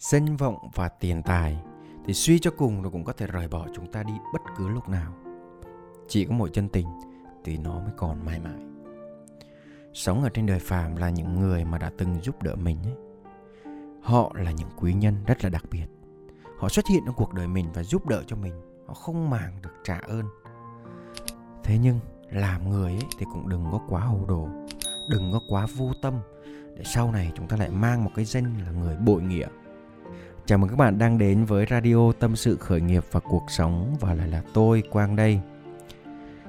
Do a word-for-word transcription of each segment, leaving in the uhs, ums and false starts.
danh vọng và tiền tài thì suy cho cùng nó cũng có thể rời bỏ chúng ta đi bất cứ lúc nào. Chỉ có mỗi chân tình thì nó mới còn mãi mãi. Sống ở trên đời phàm là những người mà đã từng giúp đỡ mình ấy. Họ là những quý nhân rất là đặc biệt. Họ xuất hiện trong cuộc đời mình và giúp đỡ cho mình. Họ không màng được trả ơn. Thế nhưng làm người ấy thì cũng đừng có quá hồ đồ, đừng có quá vô tâm, để sau này chúng ta lại mang một cái danh là người bội nghĩa. Chào mừng các bạn đang đến với Radio Tâm sự Khởi nghiệp và Cuộc sống. Và lại là tôi, Quang đây.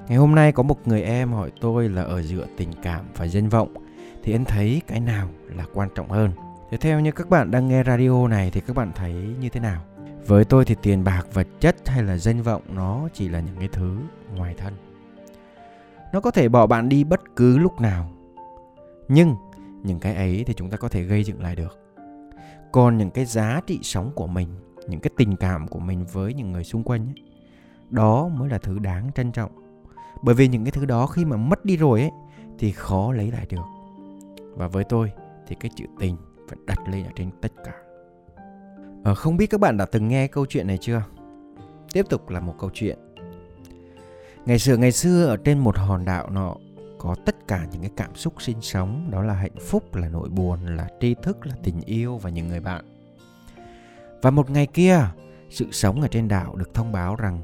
Ngày hôm nay có một người em hỏi tôi là ở giữa tình cảm và danh vọng thì anh thấy cái nào là quan trọng hơn. Thế theo như các bạn đang nghe radio này thì các bạn thấy như thế nào? Với tôi thì tiền bạc, vật chất hay là danh vọng nó chỉ là những cái thứ ngoài thân. Nó có thể bỏ bạn đi bất cứ lúc nào. Nhưng những cái ấy thì chúng ta có thể gây dựng lại được. Còn những cái giá trị sống của mình, những cái tình cảm của mình với những người xung quanh ấy, đó mới là thứ đáng trân trọng. Bởi vì những cái thứ đó khi mà mất đi rồi ấy thì khó lấy lại được. Và với tôi thì cái chữ tình phải đặt lên ở trên tất cả. Ờ, không biết các bạn đã từng nghe câu chuyện này chưa? Tiếp tục là một câu chuyện. Ngày xưa ngày xưa ở trên một hòn đảo nọ có tất cả những cái cảm xúc sinh sống, đó là hạnh phúc, là nỗi buồn, là tri thức, là tình yêu và những người bạn. Và một ngày kia, sự sống ở trên đảo được thông báo rằng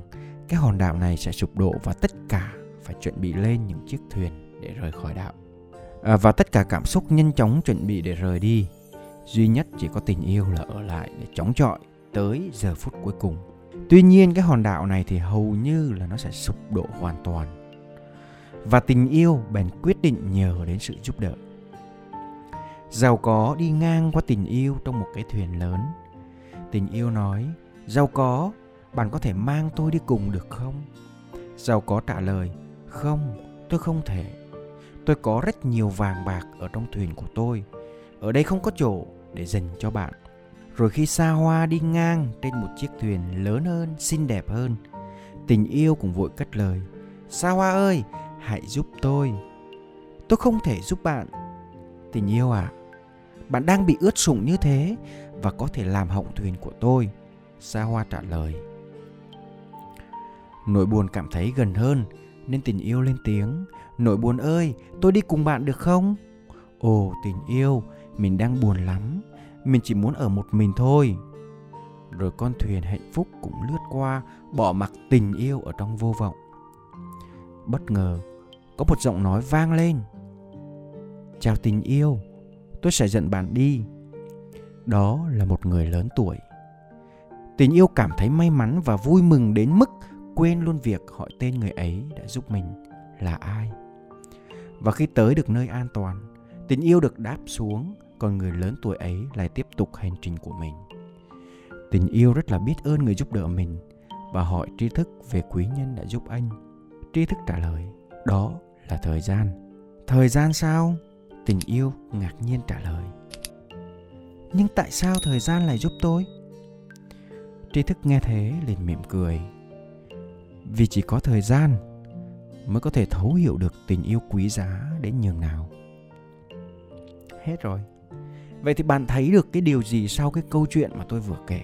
cái hòn đảo này sẽ sụp đổ và tất cả phải chuẩn bị lên những chiếc thuyền để rời khỏi đảo. À, và tất cả cảm xúc nhanh chóng chuẩn bị để rời đi. Duy nhất chỉ có tình yêu là ở lại để chống chọi tới giờ phút cuối cùng. Tuy nhiên cái hòn đảo này thì hầu như là nó sẽ sụp đổ hoàn toàn. Và tình yêu bèn quyết định nhờ đến sự giúp đỡ. Giàu có đi ngang qua tình yêu trong một cái thuyền lớn. Tình yêu nói: giàu có, bạn có thể mang tôi đi cùng được không? Giàu có trả lời: không, tôi không thể. Tôi có rất nhiều vàng bạc ở trong thuyền của tôi. Ở đây không có chỗ để dành cho bạn. Rồi khi xa hoa đi ngang trên một chiếc thuyền lớn hơn, xinh đẹp hơn, tình yêu cũng vội cất lời: xa hoa ơi, hãy giúp tôi. Tôi không thể giúp bạn. Tình yêu ạ, à, bạn đang bị ướt sũng như thế và có thể làm hỏng thuyền của tôi. Xa hoa trả lời. Nỗi buồn cảm thấy gần hơn nên tình yêu lên tiếng: nỗi buồn ơi, tôi đi cùng bạn được không? Ồ tình yêu, mình đang buồn lắm, mình chỉ muốn ở một mình thôi. Rồi con thuyền hạnh phúc cũng lướt qua, bỏ mặc tình yêu ở trong vô vọng. Bất ngờ, có một giọng nói vang lên: chào tình yêu, tôi sẽ dẫn bạn đi. Đó là một người lớn tuổi. Tình yêu cảm thấy may mắn và vui mừng đến mức quên luôn việc hỏi tên người ấy đã giúp mình là ai. Và khi tới được nơi an toàn, tình yêu được đáp xuống, còn người lớn tuổi ấy lại tiếp tục hành trình của mình. Tình yêu rất là biết ơn người giúp đỡ mình và hỏi tri thức về quý nhân đã giúp anh. Tri thức trả lời: đó là thời gian. Thời gian sao? Tình yêu ngạc nhiên trả lời: nhưng tại sao thời gian lại giúp tôi? Tri thức nghe thế liền mỉm cười. Vì chỉ có thời gian mới có thể thấu hiểu được tình yêu quý giá đến nhường nào. Hết rồi. Vậy thì bạn thấy được cái điều gì sau cái câu chuyện mà tôi vừa kể?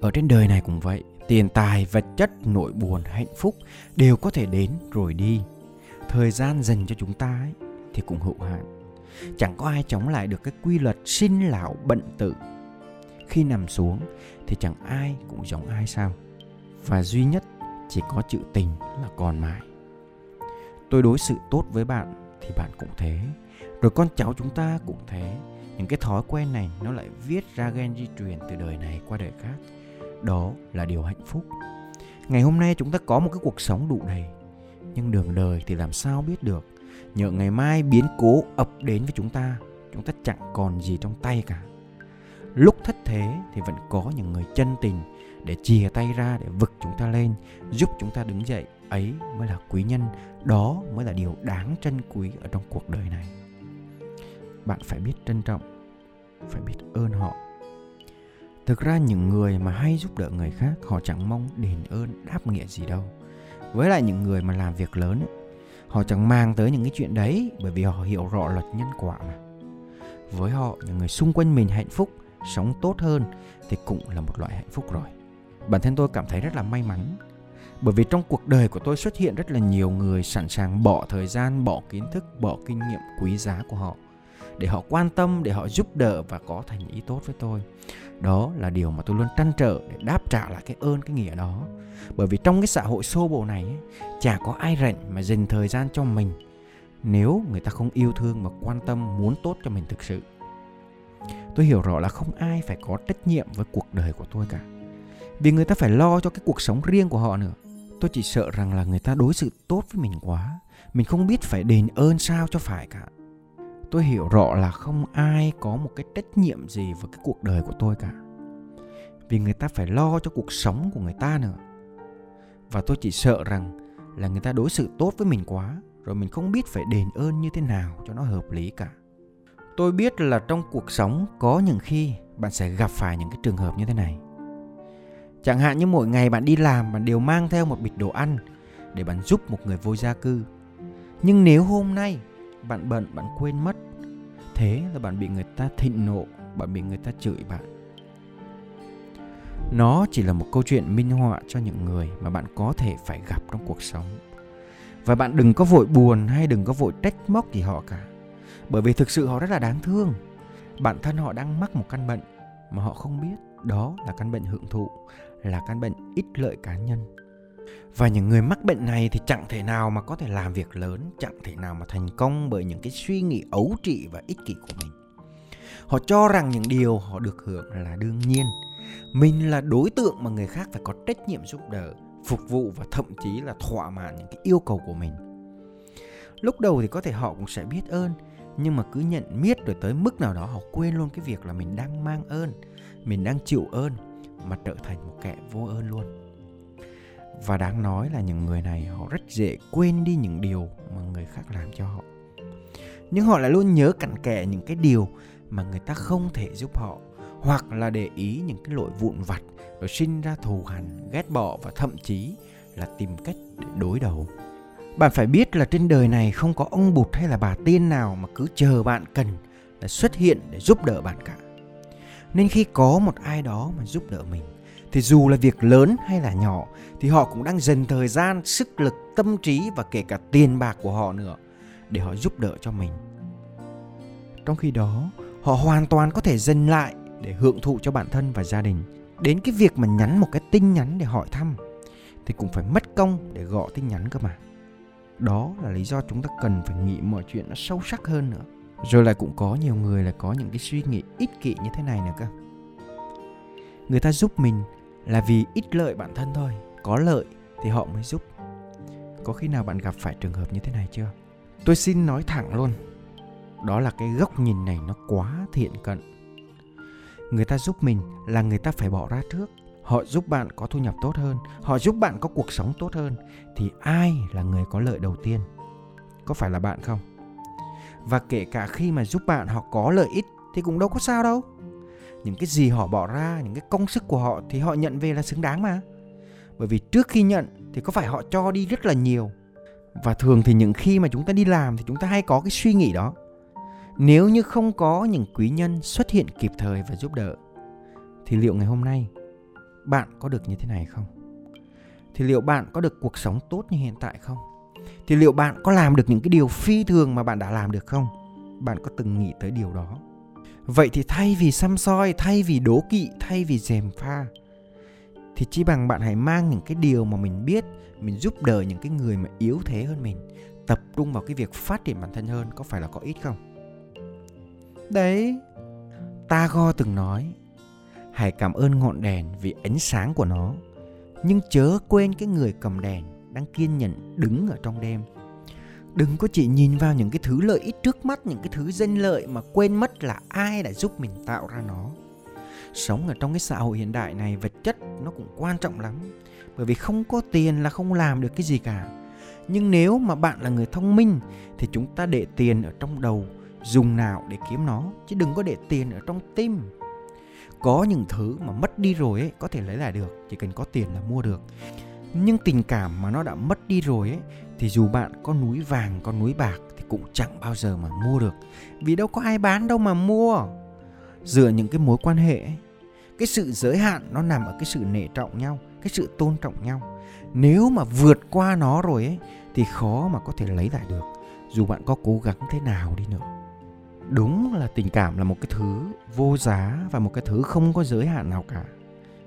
Ở trên đời này cũng vậy. Tiền tài, vật chất, nỗi buồn, hạnh phúc đều có thể đến rồi đi. Thời gian dành cho chúng ta ấy, thì cũng hữu hạn. Chẳng có ai chống lại được cái quy luật sinh lão bệnh tử. Khi nằm xuống thì chẳng ai cũng giống ai sao. Và duy nhất chỉ có chữ tình là còn mãi. Tôi đối xử tốt với bạn thì bạn cũng thế. Rồi con cháu chúng ta cũng thế. Những cái thói quen này nó lại viết ra gen di truyền từ đời này qua đời khác. Đó là điều hạnh phúc. Ngày hôm nay chúng ta có một cái cuộc sống đủ đầy, nhưng đường đời thì làm sao biết được. Nhỡ ngày mai biến cố ập đến với chúng ta, chúng ta chẳng còn gì trong tay cả. Lúc thất thế thì vẫn có những người chân tình để chìa tay ra, để vực chúng ta lên, giúp chúng ta đứng dậy. Ấy mới là quý nhân. Đó mới là điều đáng trân quý ở trong cuộc đời này. Bạn phải biết trân trọng, phải biết ơn họ. Thực ra những người mà hay giúp đỡ người khác, họ chẳng mong đền ơn đáp nghĩa gì đâu. Với lại những người mà làm việc lớn ấy, họ chẳng mang tới những cái chuyện đấy. Bởi vì họ hiểu rõ luật nhân quả mà. Với họ, những người xung quanh mình hạnh phúc sống tốt hơn thì cũng là một loại hạnh phúc rồi. Bản thân tôi cảm thấy rất là may mắn, bởi vì trong cuộc đời của tôi xuất hiện rất là nhiều người sẵn sàng bỏ thời gian, bỏ kiến thức, bỏ kinh nghiệm quý giá của họ để họ quan tâm, để họ giúp đỡ và có thành ý tốt với tôi. Đó là điều mà tôi luôn trăn trở để đáp trả lại cái ơn, cái nghĩa đó. Bởi vì trong cái xã hội xô bồ này, chả có ai rảnh mà dành thời gian cho mình nếu người ta không yêu thương và quan tâm, muốn tốt cho mình thực sự. Tôi hiểu rõ là không ai phải có trách nhiệm với cuộc đời của tôi cả, vì người ta phải lo cho cái cuộc sống riêng của họ nữa. Tôi chỉ sợ rằng là người ta đối xử tốt với mình quá, mình không biết phải đền ơn sao cho phải cả. Tôi hiểu rõ là không ai có một cái trách nhiệm gì với cái cuộc đời của tôi cả, vì người ta phải lo cho cuộc sống của người ta nữa. Và tôi chỉ sợ rằng là người ta đối xử tốt với mình quá, rồi mình không biết phải đền ơn như thế nào cho nó hợp lý cả. Tôi biết là trong cuộc sống có những khi bạn sẽ gặp phải những cái trường hợp như thế này. Chẳng hạn như mỗi ngày bạn đi làm, bạn đều mang theo một bịch đồ ăn để bạn giúp một người vô gia cư. Nhưng nếu hôm nay bạn bận, bạn quên mất, thế là bạn bị người ta thịnh nộ, bạn bị người ta chửi bạn. Nó chỉ là một câu chuyện minh họa cho những người mà bạn có thể phải gặp trong cuộc sống. Và bạn đừng có vội buồn hay đừng có vội trách móc gì họ cả, bởi vì thực sự họ rất là đáng thương. Bản thân họ đang mắc một căn bệnh mà họ không biết. Đó là căn bệnh hưởng thụ, là căn bệnh ích lợi cá nhân. Và những người mắc bệnh này thì chẳng thể nào mà có thể làm việc lớn, chẳng thể nào mà thành công bởi những cái suy nghĩ ấu trĩ và ích kỷ của mình. Họ cho rằng những điều họ được hưởng là đương nhiên. Mình là đối tượng mà người khác phải có trách nhiệm giúp đỡ, phục vụ và thậm chí là thỏa mãn những cái yêu cầu của mình. Lúc đầu thì có thể họ cũng sẽ biết ơn, nhưng mà cứ nhận biết rồi tới mức nào đó họ quên luôn cái việc là mình đang mang ơn, mình đang chịu ơn, mà trở thành một kẻ vô ơn luôn. Và đáng nói là những người này họ rất dễ quên đi những điều mà người khác làm cho họ, nhưng họ lại luôn nhớ cặn kẽ những cái điều mà người ta không thể giúp họ, hoặc là để ý những cái lỗi vụn vặt, rồi sinh ra thù hằn, ghét bỏ và thậm chí là tìm cách để đối đầu. Bạn phải biết là trên đời này không có ông Bụt hay là bà Tiên nào mà cứ chờ bạn cần là xuất hiện để giúp đỡ bạn cả. Nên khi có một ai đó mà giúp đỡ mình, thì dù là việc lớn hay là nhỏ, thì họ cũng đang dành thời gian, sức lực, tâm trí và kể cả tiền bạc của họ nữa để họ giúp đỡ cho mình. Trong khi đó, họ hoàn toàn có thể dành lại để hưởng thụ cho bản thân và gia đình. Đến cái việc mà nhắn một cái tin nhắn để hỏi thăm thì cũng phải mất công để gõ tin nhắn cơ mà. Đó là lý do chúng ta cần phải nghĩ mọi chuyện nó sâu sắc hơn nữa. Rồi lại cũng có nhiều người là có những cái suy nghĩ ích kỷ như thế này nữa cơ. Người ta giúp mình là vì ích lợi bản thân thôi, có lợi thì họ mới giúp. Có khi nào bạn gặp phải trường hợp như thế này chưa? Tôi xin nói thẳng luôn, đó là cái góc nhìn này nó quá thiện cận. Người ta giúp mình là người ta phải bỏ ra trước. Họ giúp bạn có thu nhập tốt hơn, họ giúp bạn có cuộc sống tốt hơn, thì ai là người có lợi đầu tiên? Có phải là bạn không? Và kể cả khi mà giúp bạn họ có lợi ích thì cũng đâu có sao đâu. Những cái gì họ bỏ ra, những cái công sức của họ thì họ nhận về là xứng đáng mà. Bởi vì trước khi nhận thì có phải họ cho đi rất là nhiều. Và thường thì những khi mà chúng ta đi làm thì chúng ta hay có cái suy nghĩ đó. Nếu như không có những quý nhân xuất hiện kịp thời và giúp đỡ, thì liệu ngày hôm nay bạn có được như thế này không? Thì liệu bạn có được cuộc sống tốt như hiện tại không? Thì liệu bạn có làm được những cái điều phi thường mà bạn đã làm được không? Bạn có từng nghĩ tới điều đó? Vậy thì thay vì săm soi, thay vì đố kỵ, thay vì gièm pha, thì chỉ bằng bạn hãy mang những cái điều mà mình biết, mình giúp đỡ những cái người mà yếu thế hơn mình, tập trung vào cái việc phát triển bản thân hơn, có phải là có ít không? Đấy, Ta Go từng nói, hãy cảm ơn ngọn đèn vì ánh sáng của nó, nhưng chớ quên cái người cầm đèn đang kiên nhẫn đứng ở trong đêm. Đừng có chỉ nhìn vào những cái thứ lợi ích trước mắt, những cái thứ danh lợi mà quên mất là ai đã giúp mình tạo ra nó. Sống ở trong cái xã hội hiện đại này, vật chất nó cũng quan trọng lắm, bởi vì không có tiền là không làm được cái gì cả. Nhưng nếu mà bạn là người thông minh thì chúng ta để tiền ở trong đầu, dùng nào để kiếm nó, chứ đừng có để tiền ở trong tim. Có những thứ mà mất đi rồi ấy, có thể lấy lại được, chỉ cần có tiền là mua được. Nhưng tình cảm mà nó đã mất đi rồi ấy, thì dù bạn có núi vàng, có núi bạc thì cũng chẳng bao giờ mà mua được, vì đâu có ai bán đâu mà mua. dựa những cái mối quan hệ ấy, cái sự giới hạn nó nằm ở cái sự nể trọng nhau, cái sự tôn trọng nhau. Nếu mà vượt qua nó rồi ấy, thì khó mà có thể lấy lại được, dù bạn có cố gắng thế nào đi nữa. Đúng là tình cảm là một cái thứ vô giá và một cái thứ không có giới hạn nào cả.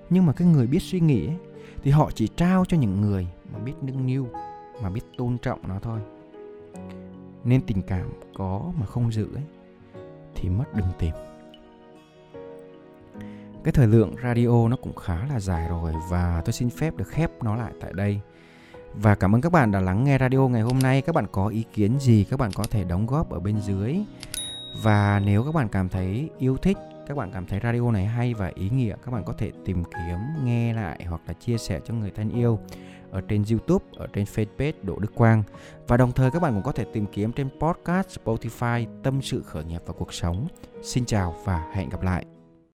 Nhưng mà cái người biết suy nghĩ ấy, thì họ chỉ trao cho những người mà biết nâng niu, mà biết tôn trọng nó thôi. Nên tình cảm có mà không giữ ấy, thì mất đừng tìm. Cái thời lượng radio nó cũng khá là dài rồi, và tôi xin phép được khép nó lại tại đây. Và cảm ơn các bạn đã lắng nghe radio ngày hôm nay. Các bạn có ý kiến gì các bạn có thể đóng góp ở bên dưới. Và nếu các bạn cảm thấy yêu thích, các bạn cảm thấy radio này hay và ý nghĩa, các bạn có thể tìm kiếm, nghe lại hoặc là chia sẻ cho người thân yêu ở trên YouTube, ở trên Fanpage Đỗ Đức Quang. Và đồng thời các bạn cũng có thể tìm kiếm trên podcast Spotify Tâm sự khởi nghiệp và cuộc sống. Xin chào và hẹn gặp lại.